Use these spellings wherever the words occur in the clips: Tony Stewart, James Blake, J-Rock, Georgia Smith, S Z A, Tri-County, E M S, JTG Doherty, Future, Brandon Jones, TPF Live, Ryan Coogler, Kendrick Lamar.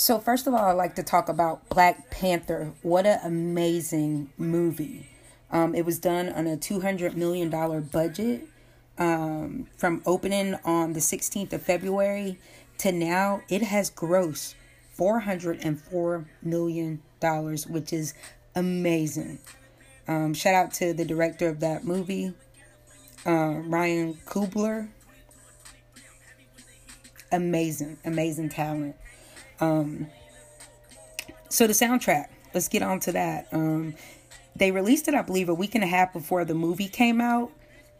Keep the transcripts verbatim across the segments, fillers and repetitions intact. So first of all, I'd like to talk about Black Panther. What an amazing movie. Um, it was done on a two hundred million dollars budget. Um, from opening on the sixteenth of February to now, it has grossed four hundred four million dollars, which is amazing. Um, shout out to the director of that movie, uh, Ryan Coogler. Amazing, amazing talent. Um, so the soundtrack, let's get on to that. Um, they released it, I believe, a week and a half before the movie came out.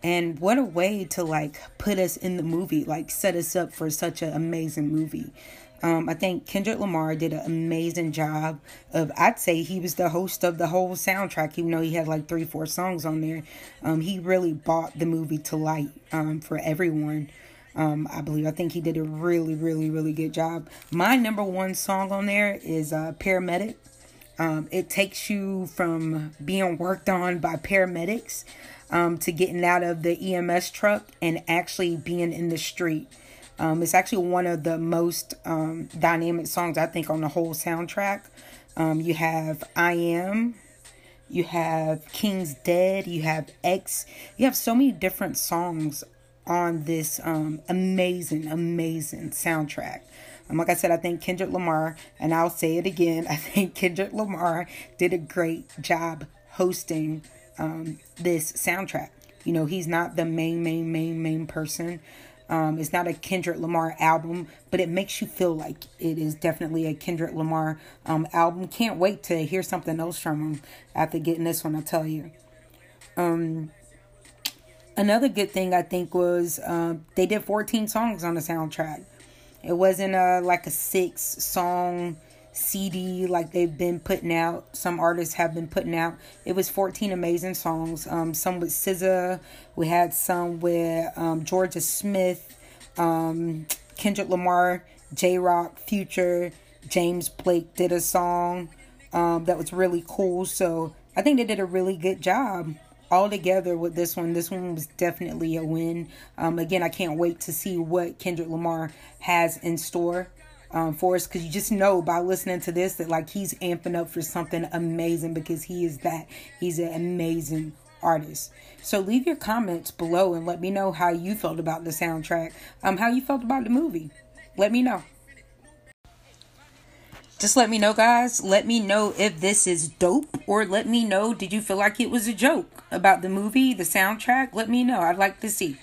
And what a way to, like, put us in the movie, like, set us up for such an amazing movie. Um, I think Kendrick Lamar did an amazing job of, I'd say he was the host of the whole soundtrack, even though he had like three, four songs on there. Um, he really brought the movie to light um, for everyone, um, I believe. I think he did a really, really, really good job. My number one song on there is uh, Paramedic. Um, it takes you from being worked on by paramedics um, to getting out of the E M S truck and actually being in the street. Um, it's actually one of the most um, dynamic songs, I think, on the whole soundtrack. Um, you have I Am, you have King's Dead, you have X. You have so many different songs on this um, amazing, amazing soundtrack. Um, like I said, I think Kendrick Lamar, and I'll say it again, I think Kendrick Lamar did a great job hosting um, this soundtrack. You know, he's not the main, main, main, main person. Um, it's not a Kendrick Lamar album, but it makes you feel like it is definitely a Kendrick Lamar um, album. Can't wait to hear something else from him after getting this one, I'll tell you. Um, another good thing, I think, was uh, they did fourteen songs on the soundtrack. It wasn't a, like a six-song C D like they've been putting out. Some artists have been putting out. It was fourteen amazing songs. Um, some with S Z A. We had some with um, Georgia Smith, um, Kendrick Lamar, J-Rock, Future. James Blake did a song um, that was really cool. So I think they did a really good job all together with this one. This one was definitely a win. Um, again, I can't wait to see what Kendrick Lamar has in store Um, for us, because you just know by listening to this that, like, he's amping up for something amazing, because he is that. He's an amazing artist. So leave your comments below and let me know how you felt about the soundtrack, um, how you felt about the movie. Let me know. Just let me know, guys. Let me know if this is dope, or let me know, did you feel like it was a joke about the movie, the soundtrack? Let me know. I'd like to see.